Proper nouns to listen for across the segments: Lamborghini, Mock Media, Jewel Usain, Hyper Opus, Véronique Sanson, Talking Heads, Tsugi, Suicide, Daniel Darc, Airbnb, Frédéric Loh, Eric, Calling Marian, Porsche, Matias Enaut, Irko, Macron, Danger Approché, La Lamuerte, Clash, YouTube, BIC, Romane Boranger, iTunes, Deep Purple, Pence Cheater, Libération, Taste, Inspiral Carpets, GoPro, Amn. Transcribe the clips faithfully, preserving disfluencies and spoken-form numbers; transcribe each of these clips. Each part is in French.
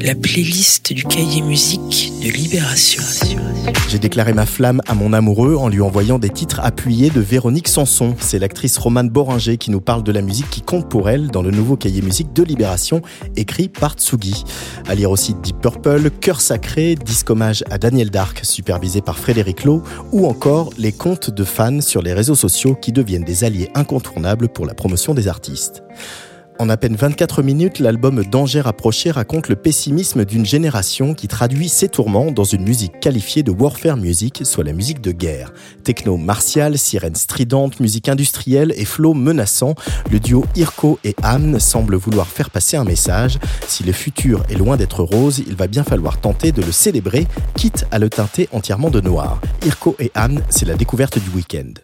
La playlist du cahier musique de Libération. J'ai déclaré ma flamme à mon amoureux en lui envoyant des titres appuyés de Véronique Sanson. C'est l'actrice Romane Boranger qui nous parle de la musique qui compte pour elle dans le nouveau cahier musique de Libération, écrit par Tsugi. À lire aussi Deep Purple, Cœur sacré, disque hommage à Daniel Darc, supervisé par Frédéric Loh, ou encore les comptes de fans sur les réseaux sociaux qui deviennent des alliés incontournables pour la promotion des artistes. En à peine vingt-quatre minutes, l'album Danger Approché raconte le pessimisme d'une génération qui traduit ses tourments dans une musique qualifiée de warfare music, soit la musique de guerre. Techno martial, sirène stridente, musique industrielle et flow menaçant, le duo Irko et Amn semble vouloir faire passer un message. Si le futur est loin d'être rose, il va bien falloir tenter de le célébrer, quitte à le teinter entièrement de noir. Irko et Amn, c'est la découverte du week-end.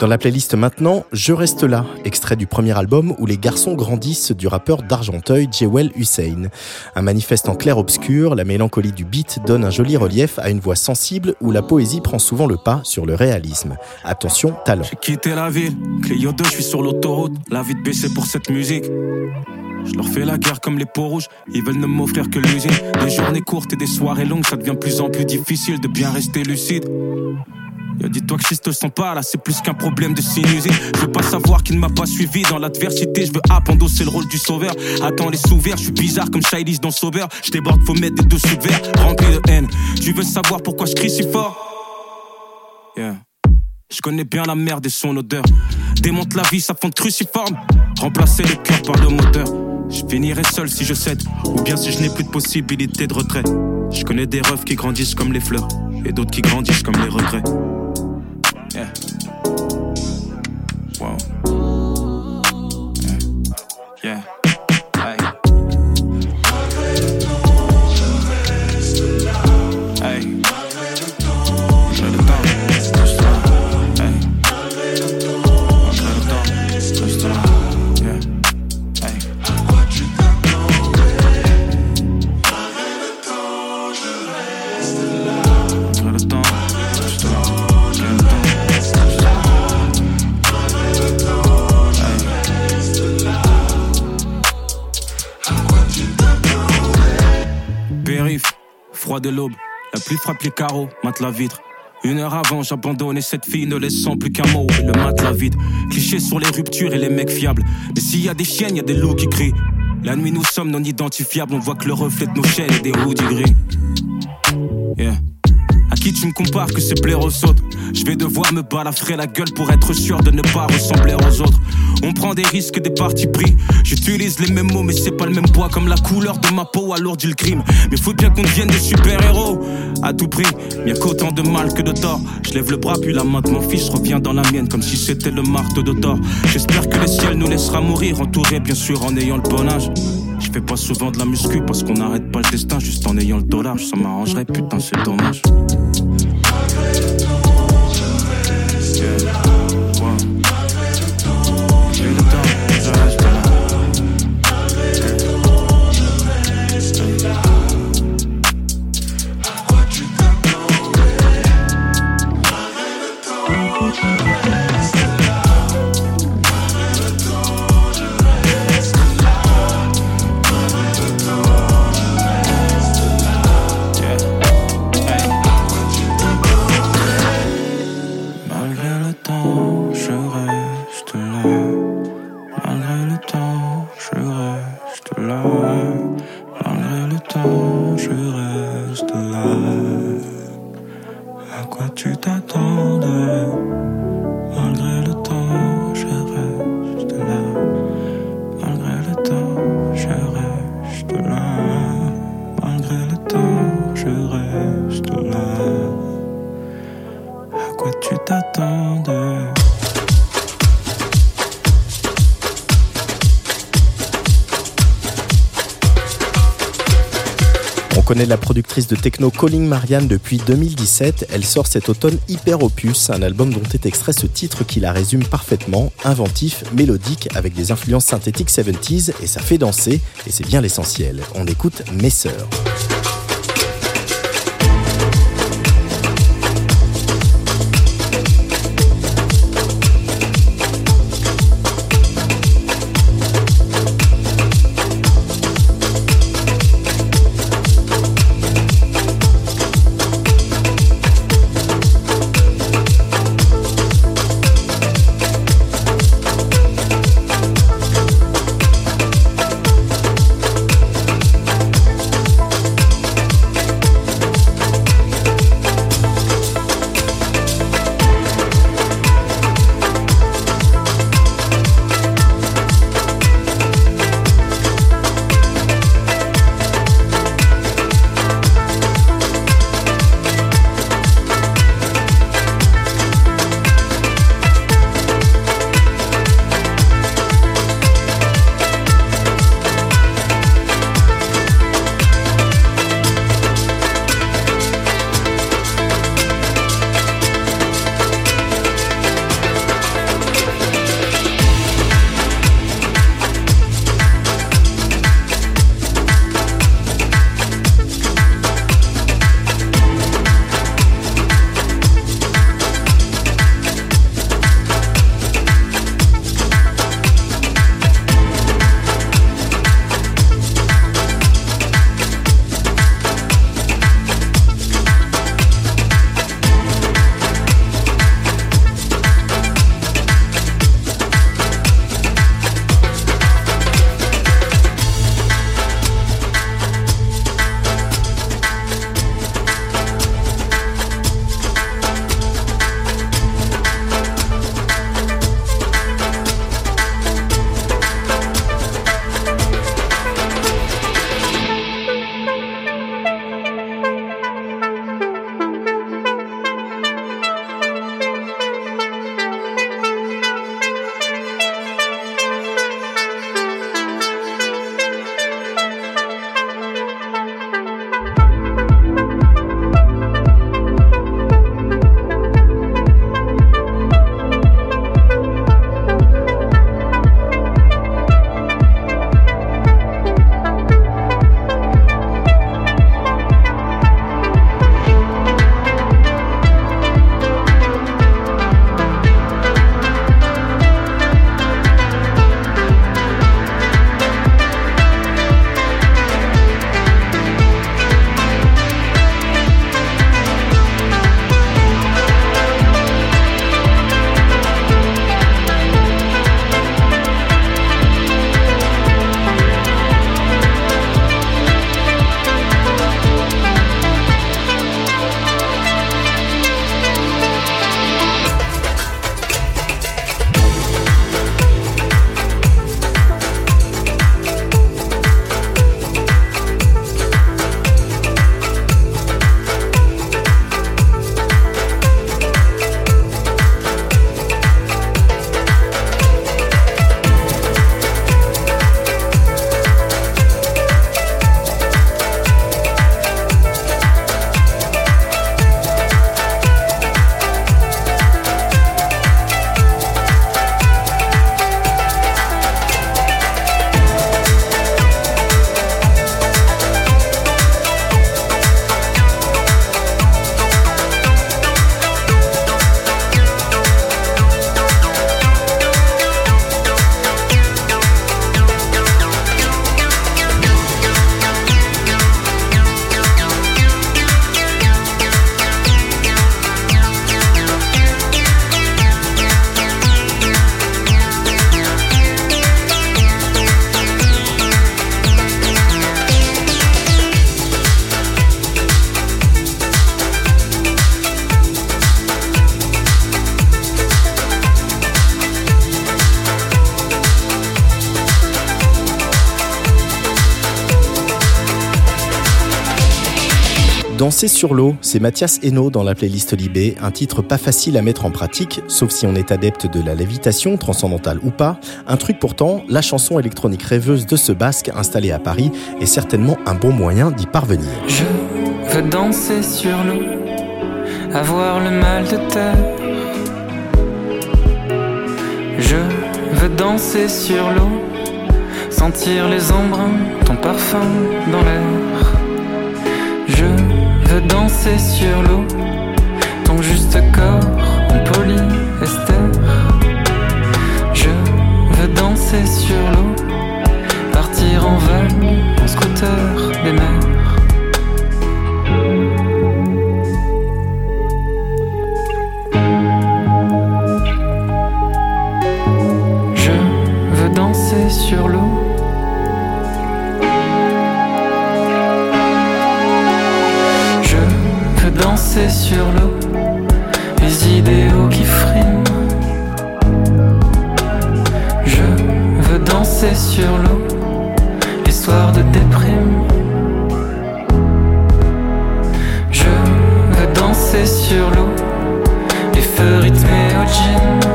Dans la playlist maintenant, Je reste là, extrait du premier album où les garçons grandissent du rappeur d'Argenteuil Jewel Usain. Un manifeste en clair-obscur, la mélancolie du beat donne un joli relief à une voix sensible où la poésie prend souvent le pas sur le réalisme. Attention, talent. J'ai quitté la ville, Clio deux, je suis sur l'autoroute, la vie de baissée pour cette musique. Je leur fais la guerre comme les peaux rouges, ils veulent ne m'offrir que l'usine. Des journées courtes et des soirées longues, ça devient de plus en plus difficile de bien rester lucide. Y'a dis-toi que si je te sens pas là, c'est plus qu'un problème de sinusite. Je veux pas savoir qui ne m'a pas suivi dans l'adversité. Je veux app endosser le rôle du sauveur. Attends les sous-verts, je suis bizarre comme Childish dans Sauveur. Je déborde, faut mettre des dessous verts, remplis de haine. Tu veux savoir pourquoi je crie si fort? Yeah. Je connais bien la merde et son odeur. Démonte la vie, ça fonde cruciforme. Remplacer le cœur par le moteur. Je finirai seul si je cède, ou bien si je n'ai plus de possibilité de retrait. Je connais des refs qui grandissent comme les fleurs, et d'autres qui grandissent comme les regrets. Yeah. Wow. Yeah. Yeah. Hey. Hey. Je le temps, reste là. Hey. Je le temps, reste là. Yeah. Hey. À quoi tu t'attendais? Malgré le temps, je reste là. Malgré le temps, je reste là. Malgré le temps, je reste là. froid de l'aube. La pluie frappe les carreaux, mate la vitre. Une heure avant, j'abandonnais cette fille, ne laissant plus qu'un mot. Et le matelas vide, cliché sur les ruptures et les mecs fiables. Mais s'il y a des chiennes, y a des loups qui crient. La nuit, nous sommes non identifiables. On voit que le reflet de nos chaînes et des hoodies gris. Yeah. À qui tu me compares que ces blaireaux sautent? Je vais devoir me balafrer la gueule pour être sûr de ne pas ressembler aux autres. On prend des risques, des partis pris. J'utilise les mêmes mots, mais c'est pas le même poids. Comme la couleur de ma peau alourdit le crime. Mais faut bien qu'on devienne des super-héros à tout prix. Bien qu'autant de mal que de tort. Je lève le bras, puis la main de mon fils revient dans la mienne, comme si c'était le marteau de Thor. J'espère que le ciel nous laissera mourir, entourés bien sûr en ayant le bon âge. Je fais pas souvent de la muscu parce qu'on n'arrête pas le destin. Juste en ayant le dollar, ça m'arrangerait, putain, c'est dommage. La productrice de techno Calling Marian depuis deux mille dix-sept, elle sort cet automne Hyper Opus, un album dont est extrait ce titre qui la résume parfaitement, inventif, mélodique, avec des influences synthétiques soixante-dix, et ça fait danser, et c'est bien l'essentiel. On écoute Mes Sœurs. Danser sur l'eau, c'est Matias Enaut dans la playlist Libé, un titre pas facile à mettre en pratique, sauf si on est adepte de la lévitation, transcendantale ou pas. Un truc pourtant, la chanson électronique rêveuse de ce basque installé à Paris est certainement un bon moyen d'y parvenir. Je veux danser sur l'eau, avoir le mal de terre. Je veux danser sur l'eau, sentir les embruns, ton parfum dans l'air. Je veux danser sur l'eau, ton juste corps en polyester. Je veux danser sur l'eau, partir en val, en scooter des mers. Je veux danser sur l'eau. Danser sur l'eau, les idéaux qui friment. Je veux danser sur l'eau, les soirs de déprime. Je veux danser sur l'eau, les feux rythmés au gym.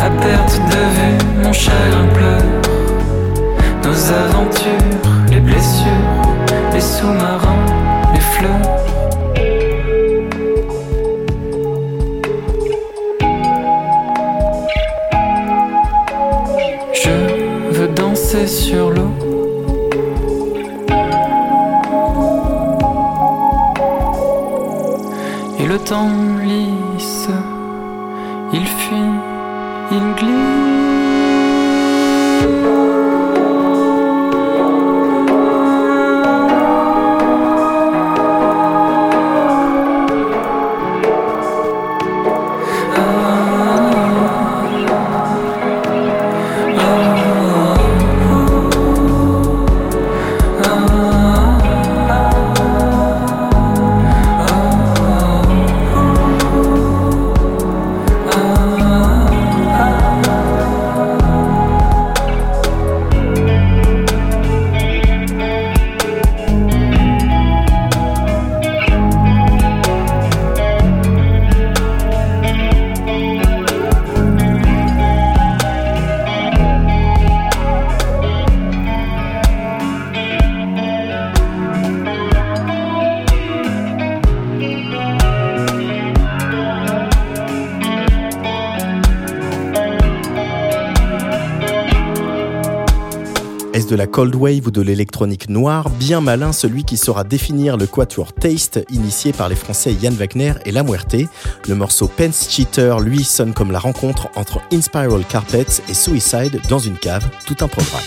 À perte de vue, mon chagrin pleure. Nos aventures, les blessures, les sous-marins, les fleurs. Sur l'eau, et le temps glisse, il fuit, il glisse. Est-ce de la cold wave ou de l'électronique noire? Bien malin celui qui saura définir le quatuor Taste, initié par les Français Yann Wagner et La Lamuerte. Le morceau Pence Cheater, lui, sonne comme la rencontre entre Inspiral Carpets et Suicide dans une cave, tout un programme.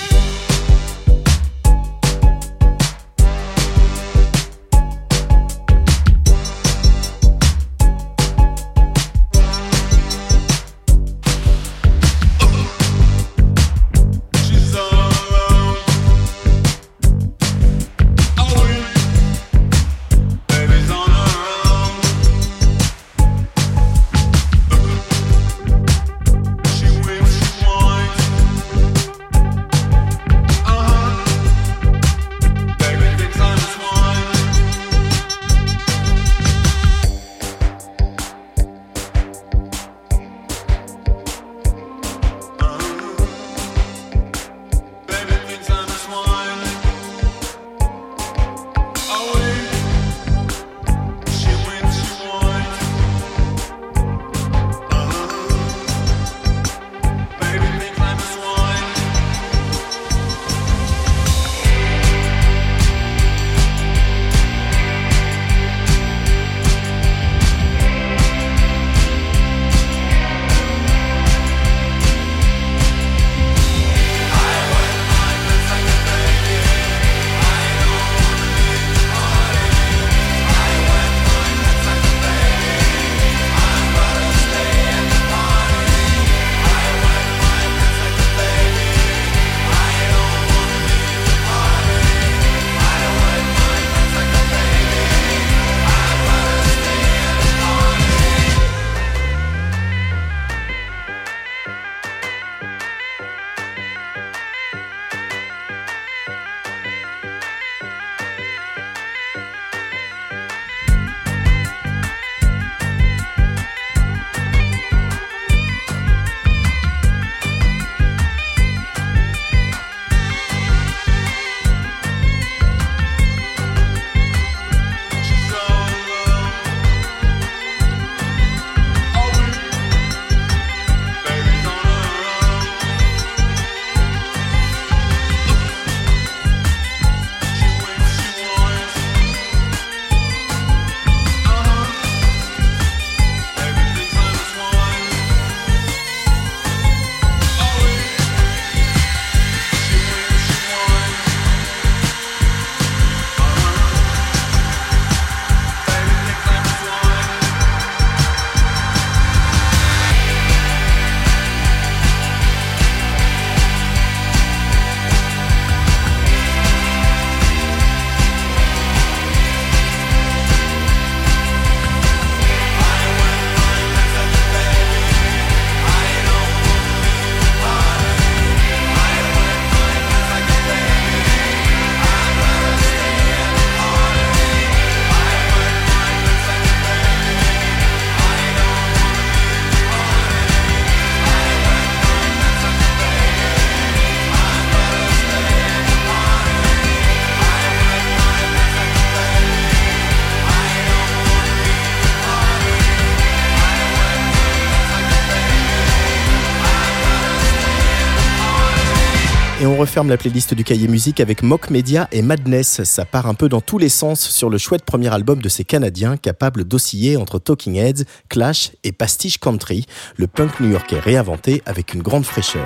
Et on referme la playlist du Cahier Musique avec Mock Media et Madness. Ça part un peu dans tous les sens sur le chouette premier album de ces Canadiens capables d'osciller entre Talking Heads, Clash et pastiche country. Le punk new-yorkais réinventé avec une grande fraîcheur.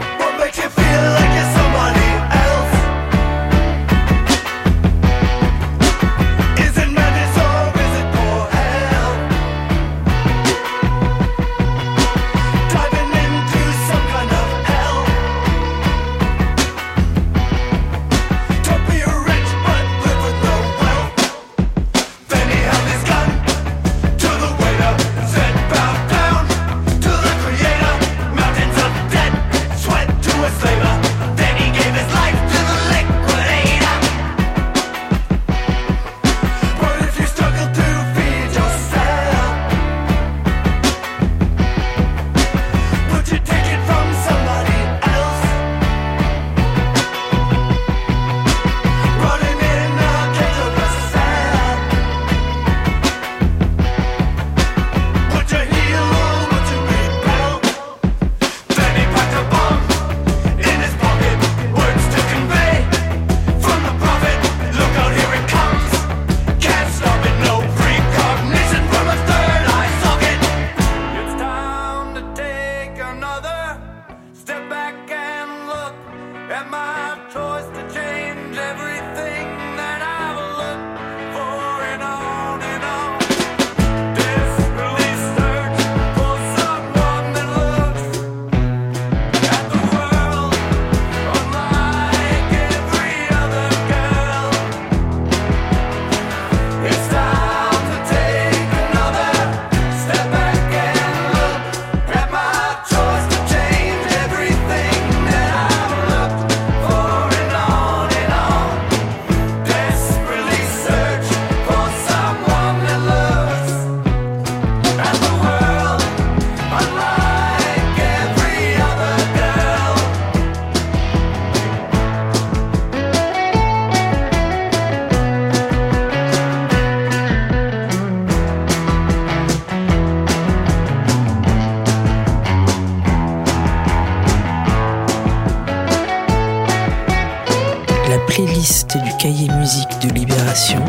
Playlist du Cahier Musique de Libération,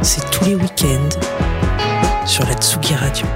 c'est tous les week-ends sur la Tsugi Radio.